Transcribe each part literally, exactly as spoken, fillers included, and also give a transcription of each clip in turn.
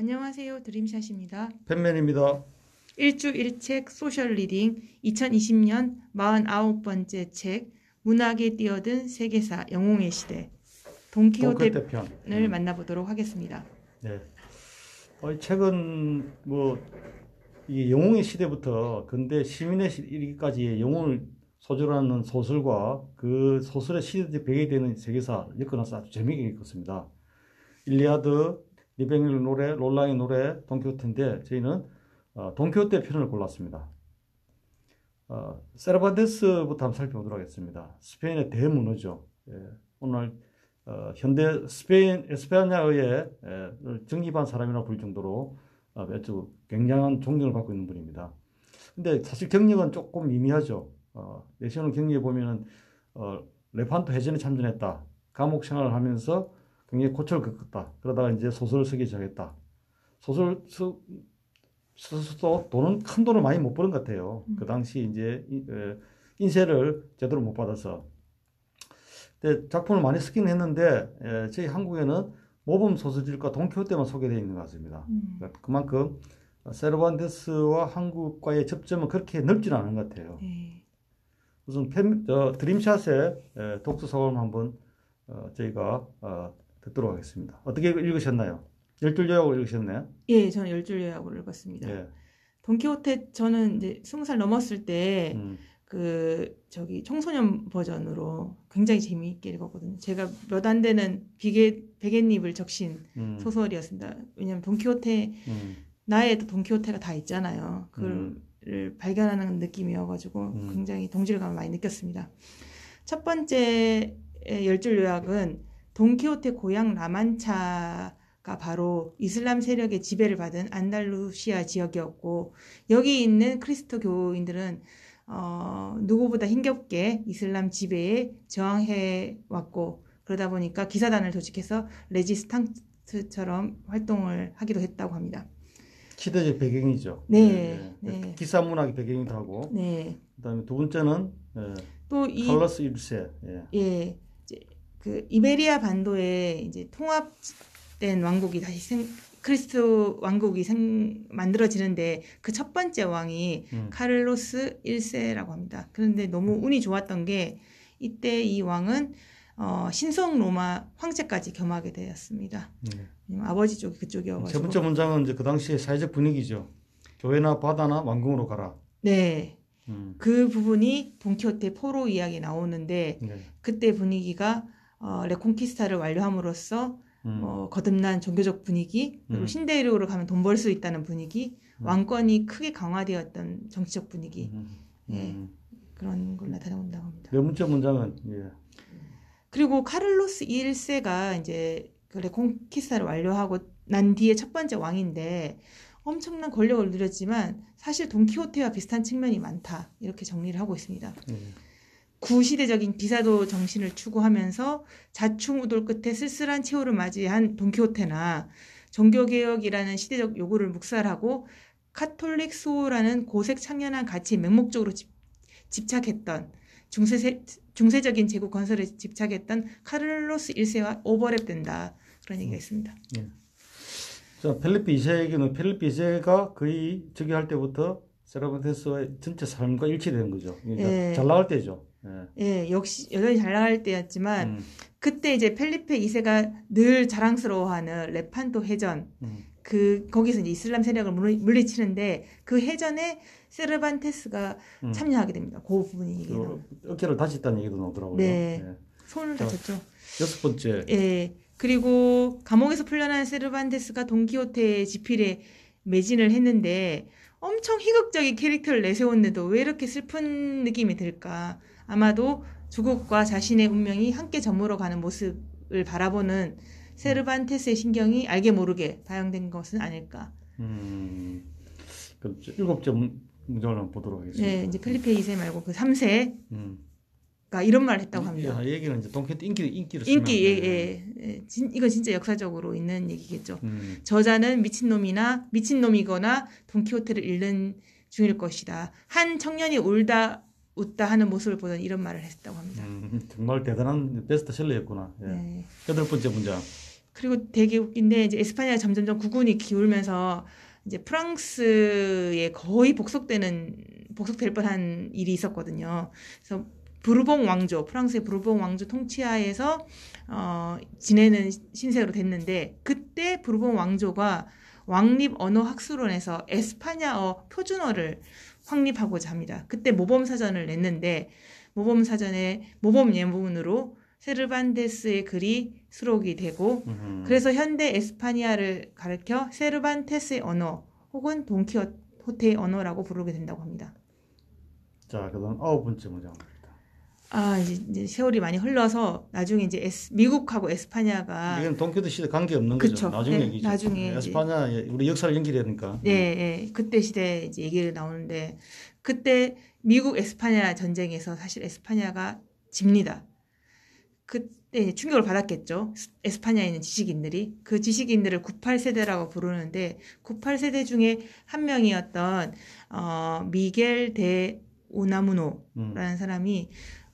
안녕하세요. 드림샷입니다. 팬맨입니다. 일주일책 소셜리딩 이천이십 년 사십구 번째 책 문학에 뛰어든 세계사 영웅의 시대 돈키호테 편을 음. 만나보도록 하겠습니다. 네. 어, 이 책은 뭐 이 영웅의 시대부터 근대 시민의 시대까지 영웅을 소재로 하는 소설과 그 소설의 시대적 배경이 되는 세계사 엮어놔서 아주 재미있게 읽었습니다. 일리아드, 리뱅의 노래, 롤랑의 노래, 돈키호테인데 저희는 어, 돈키호테 편을 골랐습니다. 어, 세르반테스부터 한번 살펴보도록 하겠습니다. 스페인의 대문호죠. 예, 오늘 어, 현대 스페인, 에스파냐의 정립한 사람이라고 불릴 정도로 어, 아주 굉장한 존경을 받고 있는 분입니다. 근데 사실 경력은 조금 미미하죠. 어, 내셔널 경력에 보면은 어, 레판토 해전에 참전했다. 감옥 생활을 하면서 굉장히 고초를 겪었다. 그러다가 이제 소설을 쓰기 시작했다. 소설 쓰, 스스로 돈은 큰 돈을 많이 못 버는 것 같아요. 음. 그 당시 이제 인세를 제대로 못 받아서. 근데 작품을 많이 쓰긴 했는데 예, 저희 한국에는 모범 소설집과 돈키호테만 소개되어 있는 것 같습니다. 음. 그만큼 세르반테스와 한국과의 접점은 그렇게 넓지는 않은 것 같아요. 네. 우선 펜, 어, 드림샷의 예, 독서소감 한번 어, 저희가 어, 듣도록 하겠습니다. 어떻게 읽으셨나요? 열줄 요약으로 읽으셨나요? 예, 저는 열줄 요약으로 읽었습니다. 예. 돈키호테 저는 이제 스무 살 넘었을 때 음. 그 저기 청소년 버전으로 굉장히 재미있게 읽었거든요. 제가 몇 안 되는 비계 베갯잎을 적신 음. 소설이었습니다. 왜냐하면 돈키호테 음. 나의 돈키호테가 다 있잖아요. 그걸 음. 발견하는 느낌이어가지고 음. 굉장히 동질감을 많이 느꼈습니다. 첫 번째 열줄 요약은 돈키호테 고향 라만차 바로 이슬람 세력의 지배를 받은 안달루시아 지역이었고 여기 있는 크리스토교인들은 어, 누구보다 힘겹게 이슬람 지배에 저항해 왔고 그러다 보니까 기사단을 조직해서 레지스탕스처럼 활동을 하기도 했다고 합니다. 시대적 배경이죠. 네, 네, 네. 기사 문학의 배경이기도 하고. 네. 그다음에 두 번째는 예, 또 이, 칼로스 일 세. 예. 예. 이제 그 이베리아 반도에 이제 통합 된 왕국이 다시 생, 크리스토 왕국이 생, 만들어지는데 그 첫 번째 왕이 음. 카를로스 일 세라고 합니다. 그런데 너무 운이 좋았던 게 이때 이 왕은 어, 신성 로마 황제까지 겸하게 되었습니다. 네. 아버지 쪽이 그쪽이어서. 세 번째 문장은 이제 그 당시의 사회적 분위기죠. 교회나 바다나 왕궁으로 가라. 네. 음. 그 부분이 돈키호테 포로 이야기에 나오는데 네. 그때 분위기가 어, 레콘키스타를 완료함으로써 음. 어, 거듭난 종교적 분위기 그리고 음. 신대륙으로 가면 돈 벌 수 있다는 분위기 음. 왕권이 크게 강화되었던 정치적 분위기 음. 예, 음. 그런 걸 나타낸다고 합니다. 몇 문자 문장은 예. 그리고 카를로스 일 세가 이제 레콘키스타를 완료하고 난 뒤에 첫 번째 왕인데 엄청난 권력을 누렸지만 사실 돈키호테와 비슷한 측면이 많다 이렇게 정리를 하고 있습니다. 음. 구시대적인 기사도 정신을 추구하면서 자충우돌 끝에 쓸쓸한 최후를 맞이한 돈키호테나 종교개혁이라는 시대적 요구를 묵살하고 카톨릭 수호라는 고색 창연한 가치에 맹목적으로 집, 집착했던 중세, 중세적인 제국 건설에 집착했던 카를로스 일 세와 오버랩된다 그런 얘기가 있습니다. 네. 자, 펠리페 이 세 얘기는 펠리페 이 세가 거의 즉위할 때부터 세르반테스의 전체 삶과 일치되는 거죠. 그러니까 네. 잘 나갈 때죠. 예. 예, 역시 여전히 잘 나갈 때였지만 음. 그때 이제 펠리페 이 세가 늘 자랑스러워하는 레판토 해전 음. 그 거기서 이제 이슬람 세력을 물리치는데 그 해전에 세르반테스가 음. 참여하게 됩니다. 그 부분이 얘기 나오고 어깨를 다쳤다는 얘기도 나오더라고요. 네, 예. 손을 다쳤죠. 여섯 번째. 예, 그리고 감옥에서 풀려난 세르반테스가 돈키호테의 지필에 매진을 했는데. 엄청 희극적인 캐릭터를 내세웠는데도 왜 이렇게 슬픈 느낌이 들까? 아마도 조국과 자신의 운명이 함께 저물어가는 모습을 바라보는 세르반테스의 신경이 알게 모르게 반영된 것은 아닐까? 음, 그럼 일곱째 문장을 한번 보도록 하겠습니다. 네, 이제 펠리페 이 세 말고 그 삼 세가 음. 이런 말을 했다고 합니다. 이 얘기는 이제 돈키호테 인기, 인기를 쓰면 인기, 예, 예, 예. 진, 이건 진짜 역사적으로 있는 얘기겠죠. 음. 저자는 미친놈이나 미친놈이거나 돈키호테를 잃는 중일 것이다. 한 청년이 울다 웃다 하는 모습을 보던 이런 말을 했다고 합니다. 음, 정말 대단한 베스트셀러였구나. 예. 네. 여덟 번째 문장. 그리고 되게 웃긴데 이제 에스파냐가 점점점 국군이 기울면서 이제 프랑스에 거의 복속되는 복속될 뻔한 일이 있었거든요. 그래서 부르봉 왕조, 프랑스의 부르봉 왕조 통치하에서 어, 지내는 신세로 됐는데, 그때 부르봉 왕조가 왕립 언어 학술원에서 에스파냐어 표준어를 확립하고자 합니다. 그때 모범 사전을 냈는데, 모범 사전에 모범 예문으로 세르반테스의 글이 수록이 되고, 음. 그래서 현대 에스파냐를 가르켜 세르반테스의 언어 혹은 돈키호테의 언어라고 부르게 된다고 합니다. 자, 그다음 아홉 번째 문제입니다. 아, 이제, 이제 세월이 많이 흘러서 나중에 이제 에스, 미국하고 에스파냐가 이건 돈키호테 시대 관계 없는 거죠. 그쵸? 나중 네, 얘기죠. 나중에 에스파냐 우리 역사를 연결해야 되니까. 네, 네, 그때 시대 이제 얘기를 나오는데, 그때 미국 에스파냐 전쟁에서 사실 에스파냐가 집니다. 그때 이제 충격을 받았겠죠. 에스파냐에 있는 지식인들이. 그 지식인들을 구십팔 세대라고 부르는데, 구십팔 세대 중에 한 명이었던 어, 미겔 데 오나무노라는 음. 사람이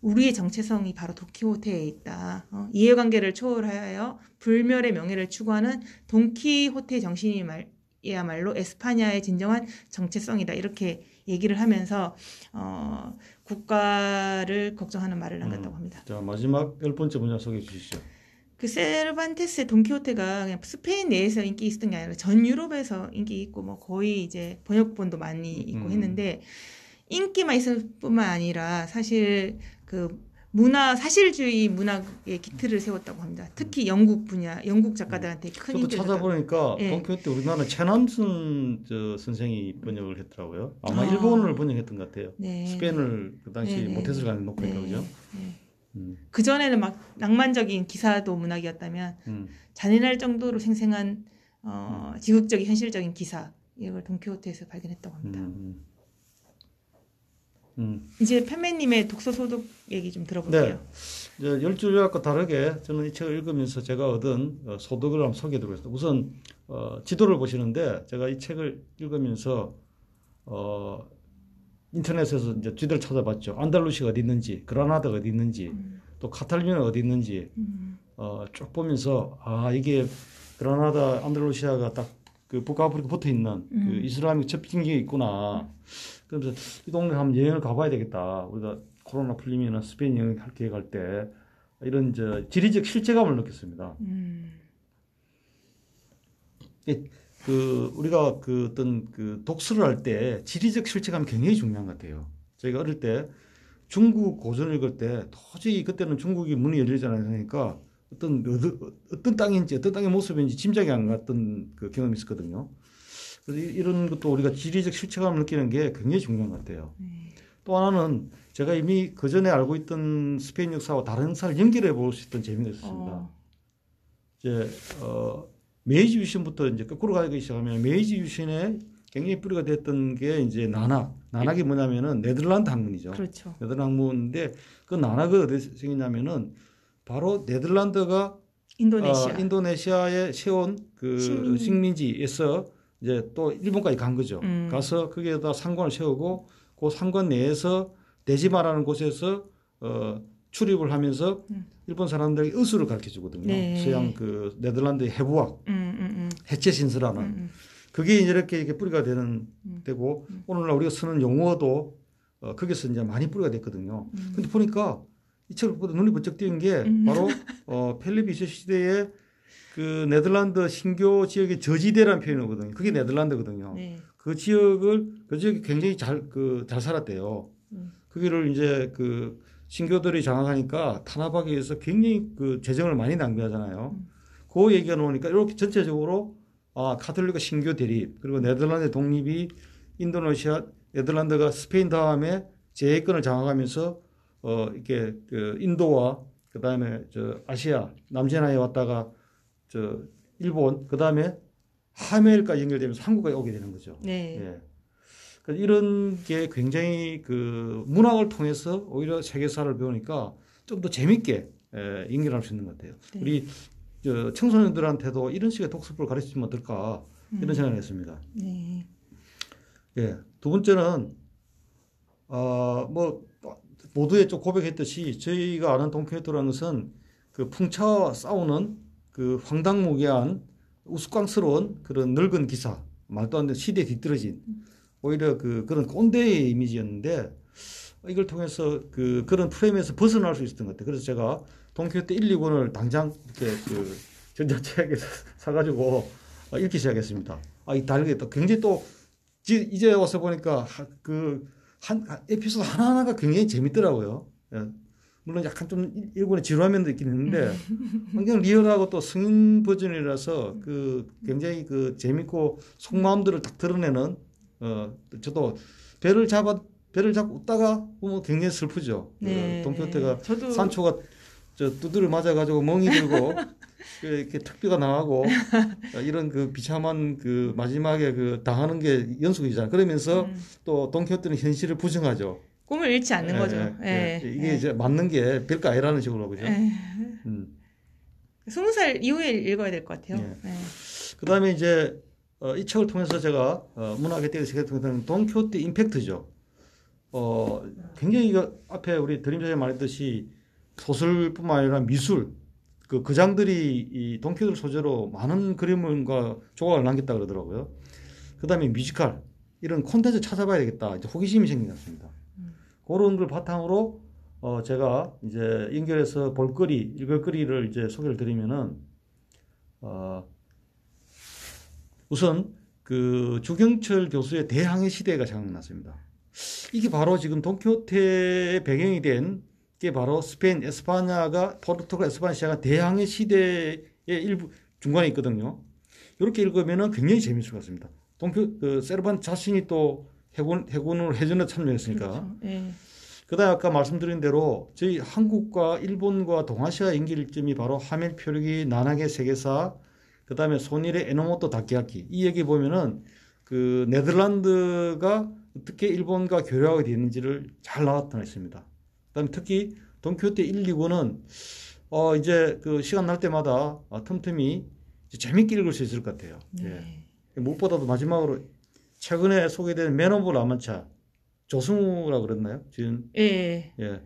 우리의 정체성이 바로 돈키호테에 있다. 어, 이해관계를 초월하여 불멸의 명예를 추구하는 돈키호테의 정신이야말로 에스파냐의 진정한 정체성이다. 이렇게 얘기를 하면서 어, 국가를 걱정하는 말을 남겼다고 합니다. 음. 자, 마지막 열 번째 문장 소개해 주시죠. 그 세르반테스의 돈키호테가 그냥 스페인 내에서 인기 있었던 게 아니라 전 유럽에서 인기 있고 뭐 거의 이제 번역본도 많이 있고 음. 했는데, 인기만 있을 뿐만 아니라 사실 그 문화 사실주의 문학의 기틀을 세웠다고 합니다. 특히 영국 분야, 영국 작가들한테 큰 인기를. 저도 찾아보니까 돈키호테 예. 우리나라 최남순 저 선생이 번역을 했더라고요. 아마 아. 일본어를 번역했던 것 같아요. 네. 스페인을 그 당시 못했을 가능성이 높으니까. 그죠? 네. 음. 그 전에는 막 낭만적인 기사도 문학이었다면 음. 잔인할 정도로 생생한 어, 지극적인 현실적인 기사, 이걸 돈키호테에서 발견했다고 합니다. 음. 음. 이제 팬매님의 독서소득 얘기 좀 들어볼게요. 네. 열줄과 다르게 저는 이 책을 읽으면서 제가 얻은 어, 소득을 한번 소개해드리겠습니다. 우선 어, 지도를 보시는데, 제가 이 책을 읽으면서 어, 인터넷에서 이제 지도를 찾아봤죠. 안달루시가 어디 있는지, 그라나다가 어디 있는지, 음. 또 카탈루냐가 어디 있는지 음. 어, 쭉 보면서, 아, 이게 그라나다, 안달루시아가 딱 그 북아프리카 붙어 있는 음. 그 이슬람의 접경이 있구나. 그래서 이 동네 한번 여행을 가봐야 되겠다. 우리가 코로나 풀리면 스페인 여행 할 계획할 때 이런 저 지리적 실체감을 느꼈습니다. 음. 그 우리가 그 어떤 그 독서를 할 때 지리적 실체감이 굉장히 중요한 것 같아요. 저희가 어릴 때 중국 고전을 읽을 때 도저히, 그때는 중국이 문이 열리지 않으니까 어떤 어떤 땅인지 어떤 땅의 모습인지 짐작이 안 갔던 그 경험이 있었거든요. 그래서 이런 것도 우리가 지리적 실체감을 느끼는 게 굉장히 중요한 것 같아요. 네. 또 하나는 제가 이미 그 전에 알고 있던 스페인 역사와 다른 역사를 연결해 볼 수 있던 재미가 있었습니다. 어. 이제 어, 메이지 유신부터 이제 거꾸로 가기 시작하면, 메이지 유신의 굉장히 뿌리가 됐던 게 이제 난학. 난학이 뭐냐면은 네덜란드 학문이죠. 그렇죠. 네덜란드 학문인데, 그 난학은 어디서 생기냐면은 바로 네덜란드가 인도네시아. 어, 인도네시아에 세운 그 식민지. 식민지에서 이제 또 일본까지 간 거죠. 음. 가서 거기에다 상관을 세우고, 그 상관 내에서 대지마라는 곳에서 어, 출입을 하면서 음. 일본 사람들에게 의술을 가르쳐 주거든요. 네. 서양 그 네덜란드의 해부학, 음, 음, 음. 해체 신서라는 음, 음. 그게 이제 이렇게, 이렇게 뿌리가 되는 음. 되고, 음. 오늘날 우리가 쓰는 용어도 어, 거기서 이제 많이 뿌리가 됐거든요. 음. 근데 보니까 이 책을 보다 눈이 번쩍 띄는 게 음. 바로 어, 펠립 이 세 시대에 그 네덜란드 신교 지역의 저지대라는 표현이거든요. 그게 네덜란드거든요. 네. 그 지역을, 그 지역이 굉장히 잘, 그, 잘 살았대요. 음. 거기를 이제 그 신교들이 장악하니까 탄압하기 위해서 굉장히 그 재정을 많이 낭비하잖아요. 음. 그 얘기가 나오니까 이렇게 전체적으로, 아, 카톨릭과 신교 대립, 그리고 네덜란드 독립이 인도네시아, 네덜란드가 스페인 다음에 제해권을 장악하면서 어, 이렇게 그 인도와 그 다음에 저 아시아, 남제나에 왔다가 저 일본, 그 다음에 하멜까지 연결되면서 한국까지 오게 되는 거죠. 네. 예. 그러니까 이런 게 굉장히 그 문학을 통해서 오히려 세계사를 배우니까 좀 더 재밌게 예, 연결할 수 있는 것 같아요. 네. 우리 저 청소년들한테도 이런 식의 독서법을 가르치면 어떨까, 이런 음. 생각을 했습니다. 네. 예. 두 번째는 아, 뭐 모두의 좀 고백했듯이 저희가 아는 돈키호테라는 것은 그 풍차와 싸우는 그 황당무계한 우스꽝스러운 그런 늙은 기사, 말도 안 되는 시대에 뒤떨어진 오히려 그 그런 꼰대의 이미지였는데 이걸 통해서 그 그런 프레임에서 벗어날 수 있었던 것 같아요. 그래서 제가 동키호테 일, 이 권을 당장 이렇게 그 전자책에서 사가지고 읽기 시작했습니다. 아, 이 다르겠다. 굉장히 또 이제 와서 보니까 그 한 에피소드 하나하나가 굉장히 재밌더라고요. 예. 물론 약간 좀 일본의 지루한 면도 있긴 했는데 굉장히 리얼하고 또 성인 버전이라서 그 굉장히 그 재밌고 속마음들을 딱 드러내는 어 저도 배를 잡아 배를 잡고 웃다가 보면 굉장히 슬프죠. 네. 그 동표태가 저도... 산초가 저 두드려 맞아가지고 멍이 들고 이렇게 턱뼈가 나가고 이런 그 비참한 그 마지막에 그 당하는 게 연속이잖아요. 그러면서 음. 또 동키호테는 현실을 부정하죠. 꿈을 잃지 않는 에, 거죠. 에, 에, 에. 이게 에. 이제 맞는 게 별거 아니라는 식으로 그죠. 음. 스무 살 이후에 읽어야 될 것 같아요. 그 다음에 이제 어, 이 책을 통해서 제가 어, 문학의 때를 통해서는 동키호테 임팩트죠. 어, 굉장히 이거 앞에 우리 드림자님 말했듯이 소설뿐만 아니라 미술 그 거장들이 이 동키호테 소재로 많은 그림과 조각을 남겼다 그러더라고요. 그 다음에 뮤지컬 이런 콘텐츠 찾아봐야 되겠다. 이제 호기심이 생긴 것 같습니다. 음. 그런 걸 바탕으로 어 제가 이제 연결해서 볼거리, 읽을거리를 이제 소개를 드리면은 어 우선 그 주경철 교수의 대항해 시대가 생각났습니다. 이게 바로 지금 동키호테의 배경이 된 이게 바로 스페인, 에스파냐가, 포르투갈, 에스파냐가 대항해 시대의 일부, 중간에 있거든요. 이렇게 읽으면 굉장히 재밌을 것 같습니다. 동표, 그, 세르반 자신이 또 해군, 해군으로 해전에 참여했으니까. 그렇죠. 예. 그 다음에 아까 말씀드린 대로 저희 한국과 일본과 동아시아 연결점이 바로 하멜 표류기, 나낙의 세계사, 그 다음에 손일의 에노모토 다케야키. 이 얘기 보면은 그 네덜란드가 어떻게 일본과 교류하게 되는지를 잘 나타냈습니다. 그다음에 특히 동키호테 일, 이 권은 어 이제 그 시간 날 때마다 아, 틈틈이 재밌게 읽을 수 있을 것 같아요. 네. 예. 무엇보다도 마지막으로 최근에 소개된 Man of La Mancha 조승우라고 그랬나요? 지금 예. 예.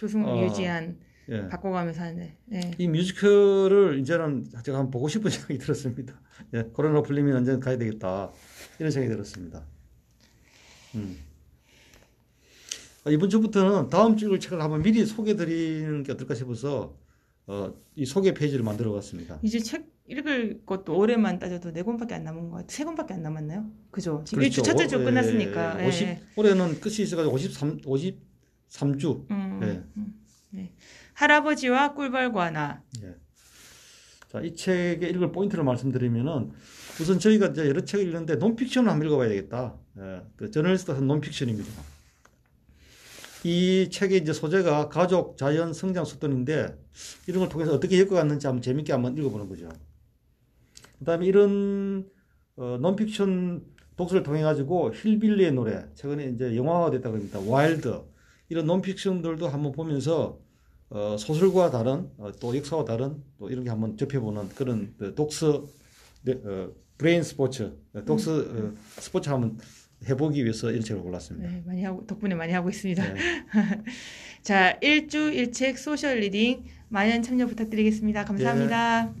조승우 어, 유지한 예. 바꿔가면서 하는데 예. 이 뮤지컬을 이제는 제가 한번 보고 싶은 생각이 들었습니다. 예. 코로나 풀리면 언제는 가야 되겠다 이런 생각이 들었습니다. 음. 이번 주부터는 다음 주 읽을 책을 한번 미리 소개드리는 게 어떨까 싶어서 어, 이 소개 페이지를 만들어 봤습니다. 이제 책 읽을 것도 올해만 따져도 네 권밖에 안 남은 것 같아요. 세 권밖에 안 남았나요? 그죠? 지금 그렇죠. 일 주 첫째 주 오, 끝났으니까. 예, 오십, 예. 올해는 끝이 있어가지고 오십삼 주. 음, 예. 음, 예. 할아버지와 꿀벌과 나. 예. 자, 이 책의 읽을 포인트를 말씀드리면은 우선 저희가 이제 여러 책을 읽는데 논픽션을 한번 읽어봐야 되겠다. 예. 그 저널리스트는 논픽션입니다. 이 책의 이제 소재가 가족, 자연, 성장 습관인데 이런 걸 통해서 어떻게 겪어갔는지 한번 재밌게 한번 읽어보는 거죠. 그 다음에 이런 어, 논픽션 독서를 통해 가지고 힐빌리의 노래, 최근에 이제 영화가 됐다고 합니다. 와일드. 이런 논픽션들도 한번 보면서 어, 소설과 다른 어, 또 역사와 다른 또 이런 게 한번 접해보는 그런 그 독서 어, 브레인 스포츠, 독서 어, 스포츠 한번 해보기 위해서 이 책을 골랐습니다. 네, 많이 하고, 덕분에 많이 하고 있습니다. 네. 자, 일 주 일 책 소셜 리딩 많은 참여 부탁드리겠습니다. 감사합니다. 네.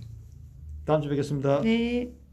다음 주 뵙겠습니다. 네.